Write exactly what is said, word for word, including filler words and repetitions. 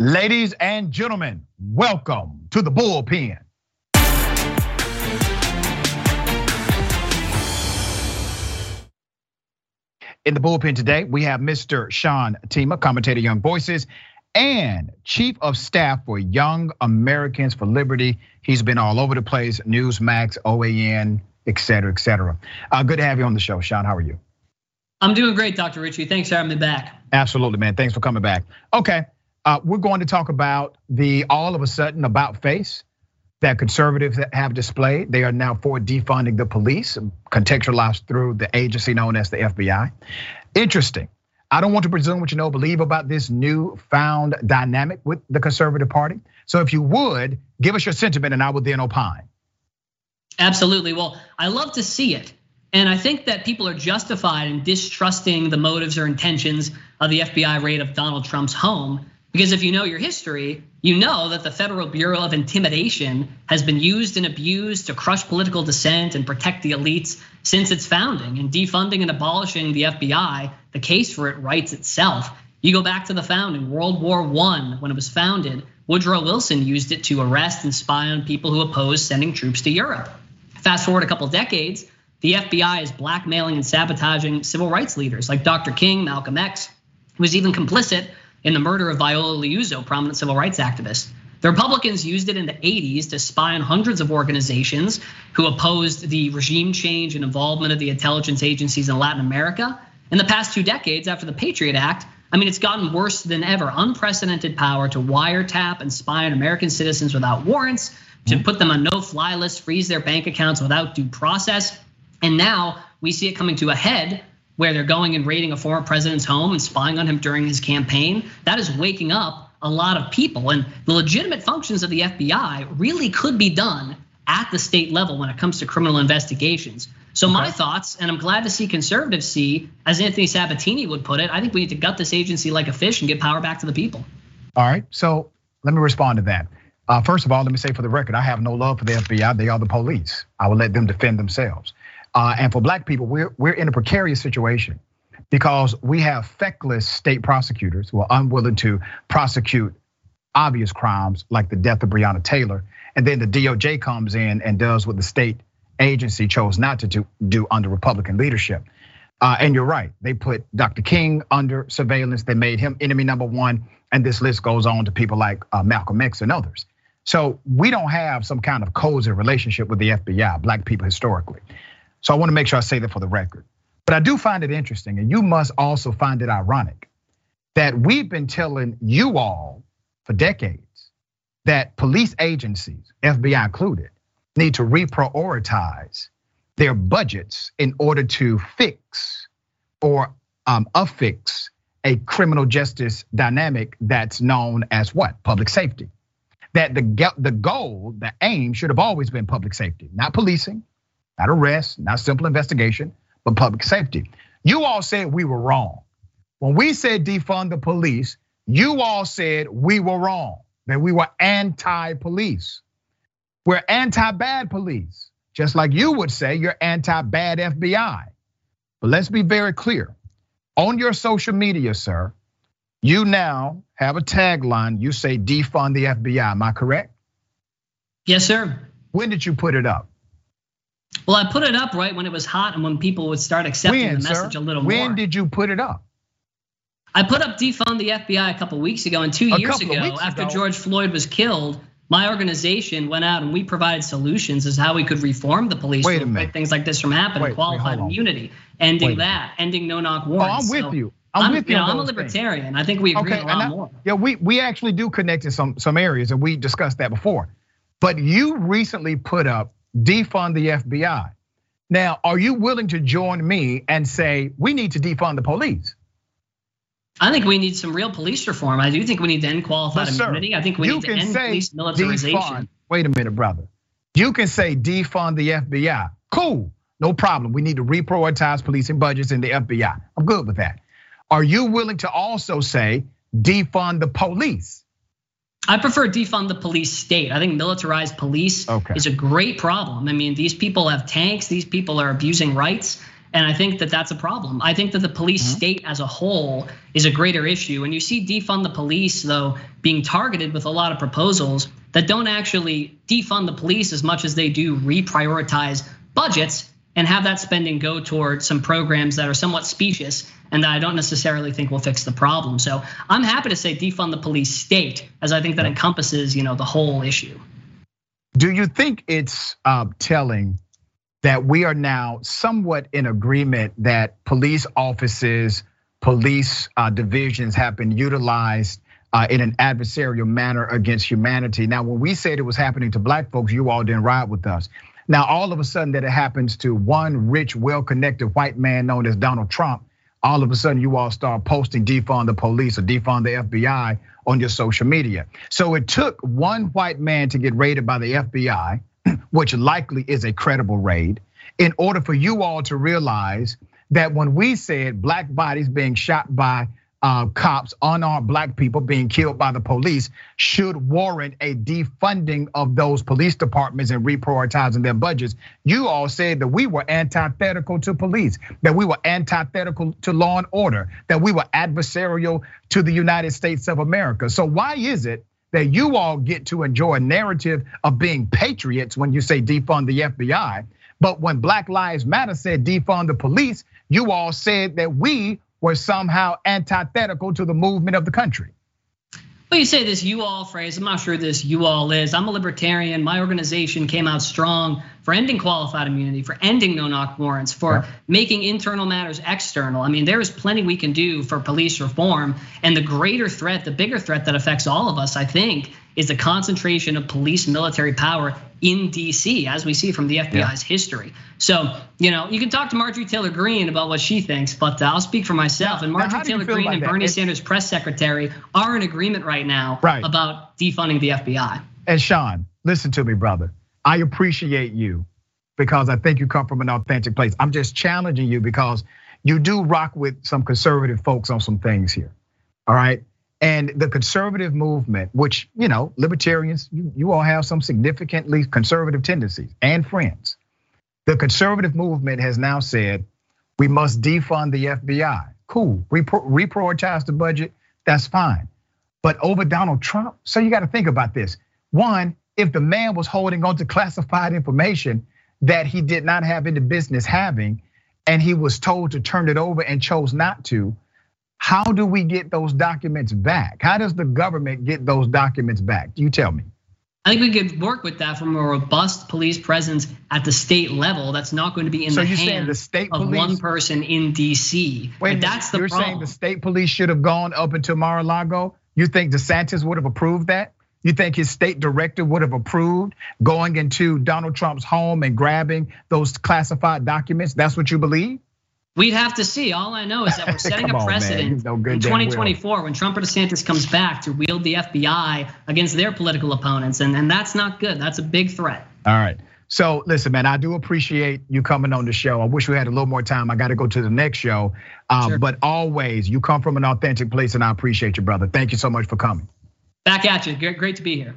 Ladies and gentlemen, welcome to the bullpen. In the bullpen today, we have Mister Sean Themea, commentator, Young Voices, and chief of staff for Young Americans for Liberty. He's been all over the place, Newsmax, O A N, et cetera, et cetera. Uh, good to have you on the show, Sean. How are you? I'm doing great, Doctor Richey. Thanks for having me back. Absolutely, man. Thanks for coming back. Okay. Uh, we're going to talk about the all of a sudden about face that conservatives have displayed. They are now for defunding the police, contextualized through the agency known as the F B I. Interesting. I don't want to presume what you know, believe about this newfound dynamic with the conservative party. So if you would, give us your sentiment and I will then opine. Absolutely. Well, I love to see it. And I think that people are justified in distrusting the motives or intentions of the F B I raid of Donald Trump's home. Because if you know your history, you know that the Federal Bureau of Intimidation has been used and abused to crush political dissent and protect the elites since its founding. And defunding and abolishing the F B I, the case for it writes itself. You go back to the founding, World War One, when it was founded, Woodrow Wilson used it to arrest and spy on people who opposed sending troops to Europe. Fast forward a couple decades, the F B I is blackmailing and sabotaging civil rights leaders like Doctor King, Malcolm X, who was even complicit in the murder of Viola Liuzzo, prominent civil rights activist. The Republicans used it in the eighties to spy on hundreds of organizations who opposed the regime change and involvement of the intelligence agencies in Latin America. In the past two decades after the Patriot Act, I mean, it's gotten worse than ever. Unprecedented power to wiretap and spy on American citizens without warrants, to put them on no-fly lists, freeze their bank accounts without due process. And now we see it coming to a head, where they're going and raiding a former president's home and spying on him during his campaign. That is waking up a lot of people, and the legitimate functions of the F B I really could be done at the state level when it comes to criminal investigations. So okay. My thoughts, and I'm glad to see conservatives see, as Anthony Sabatini would put it, I think we need to gut this agency like a fish and get power back to the people. All right, so let me respond to that. Uh, first of all, let me say for the record, I have no love for the F B I, they are the police. I will let them defend themselves. Uh, and for black people, we're we're in a precarious situation because we have feckless state prosecutors who are unwilling to prosecute obvious crimes like the death of Breonna Taylor. And then the D O J comes in and does what the state agency chose not to do, do under Republican leadership. Uh, and you're right, they put Doctor King under surveillance. They made him enemy number one. And this list goes on to people like uh, Malcolm X and others. So we don't have some kind of cozy relationship with the F B I, black people historically. So I want to make sure I say that for the record. But I do find it interesting, and you must also find it ironic, that we've been telling you all for decades that police agencies, F B I included, need to reprioritize their budgets in order to fix or um, affix a criminal justice dynamic that's known as what? Public safety. That the the goal, the aim should have always been public safety, not policing, not arrest, not simple investigation, but public safety. You all said we were wrong. When we said defund the police, you all said we were wrong, that we were anti-police. We're anti-bad police, just like you would say you're anti-bad F B I. But let's be very clear. On your social media, sir, you now have a tagline. You say defund the F B I, am I correct? Yes, sir. When did you put it up? Well, I put it up right when it was hot and when people would start accepting when, the message sir? a little when more. When did you put it up? I put up defund the F B I a couple weeks ago, and two a years ago, after ago. George Floyd was killed, my organization went out and we provided solutions as how we could reform the police to prevent things like this from happening. Wait, qualified wait, immunity, ending wait, that, ending no-knock warrants. Oh, I'm with so you. I'm, I'm with you. you know, I'm a libertarian. Things. I think we agree okay, a lot I, more. Yeah, we we actually do connect in some some areas, and we discussed that before. But you recently put up defund the F B I. Now, are you willing to join me and say we need to defund the police? I think we need some real police reform. I do think we need to end qualified yes, immunity. Sir, I think we need to end police militarization. Defund. Wait a minute, brother. You can say defund the F B I. Cool, no problem. We need to reprioritize policing budgets in the F B I. I'm good with that. Are you willing to also say defund the police? I prefer defund the police state. I think militarized police okay. is a great problem. I mean, these people have tanks, these people are abusing rights. And I think that that's a problem. I think that the police mm-hmm. state as a whole is a greater issue. And you see defund the police, though, being targeted with a lot of proposals that don't actually defund the police as much as they do reprioritize budgets and have that spending go toward some programs that are somewhat specious and that I don't necessarily think will fix the problem. So I'm happy to say defund the police state, as I think that encompasses, you know, the whole issue. Do you think it's telling that we are now somewhat in agreement that police offices, police divisions have been utilized in an adversarial manner against humanity? Now, when we said it was happening to black folks, you all didn't ride with us. Now, all of a sudden that it happens to one rich, well-connected white man known as Donald Trump, all of a sudden you all start posting defund the police or defund the F B I on your social media. So it took one white man to get raided by the F B I, which likely is a credible raid, in order for you all to realize that when we said black bodies being shot by cops, unarmed black people being killed by the police should warrant a defunding of those police departments and reprioritizing their budgets. You all said that we were antithetical to police, that we were antithetical to law and order, that we were adversarial to the United States of America. So why is it that you all get to enjoy a narrative of being patriots when you say defund the F B I, but when Black Lives Matter said defund the police, you all said that we were somehow antithetical to the movement of the country? Well, you say this you all phrase, I'm not sure this you all is. I'm a libertarian. My organization came out strong for ending qualified immunity, for ending no-knock warrants, for yeah. making internal matters external. I mean, there is plenty we can do for police reform. And the greater threat, the bigger threat that affects all of us, I think, is the concentration of police military power in D C, as we see from the F B I's yeah. history. So, you know, you can talk to Marjorie Taylor Greene about what she thinks, but I'll speak for myself. And Marjorie Taylor Greene and Bernie it's, Sanders' press secretary are in agreement right now right. about defunding the F B I. And Sean, listen to me, brother. I appreciate you because I think you come from an authentic place. I'm just challenging you because you do rock with some conservative folks on some things here, all right? And the conservative movement, which, you know, libertarians, you, you all have some significantly conservative tendencies and friends. The conservative movement has now said, we must defund the F B I. Cool, reprioritize the budget, that's fine. But over Donald Trump, so you gotta think about this. One, if the man was holding on to classified information that he did not have any business having, and he was told to turn it over and chose not to, how do we get those documents back? How does the government get those documents back? You tell me. I think we could work with that from a robust police presence at the state level. That's not going to be in so the hands the state of police? One person in D C. Wait, and that's the you're problem. Saying the state police should have gone up into Mar-a-Lago? You think DeSantis would have approved that? You think his state director would have approved going into Donald Trump's home and grabbing those classified documents? That's what you believe? We'd have to see. All I know is that we're setting a precedent on, no in twenty twenty-four when Trump or DeSantis comes back to wield the F B I against their political opponents. And, and that's not good. That's a big threat. All right. So listen, man, I do appreciate you coming on the show. I wish we had a little more time. I got to go to the next show. Sure. Uh, but always, you come from an authentic place and I appreciate you, brother. Thank you so much for coming. Back at you. Great to be here.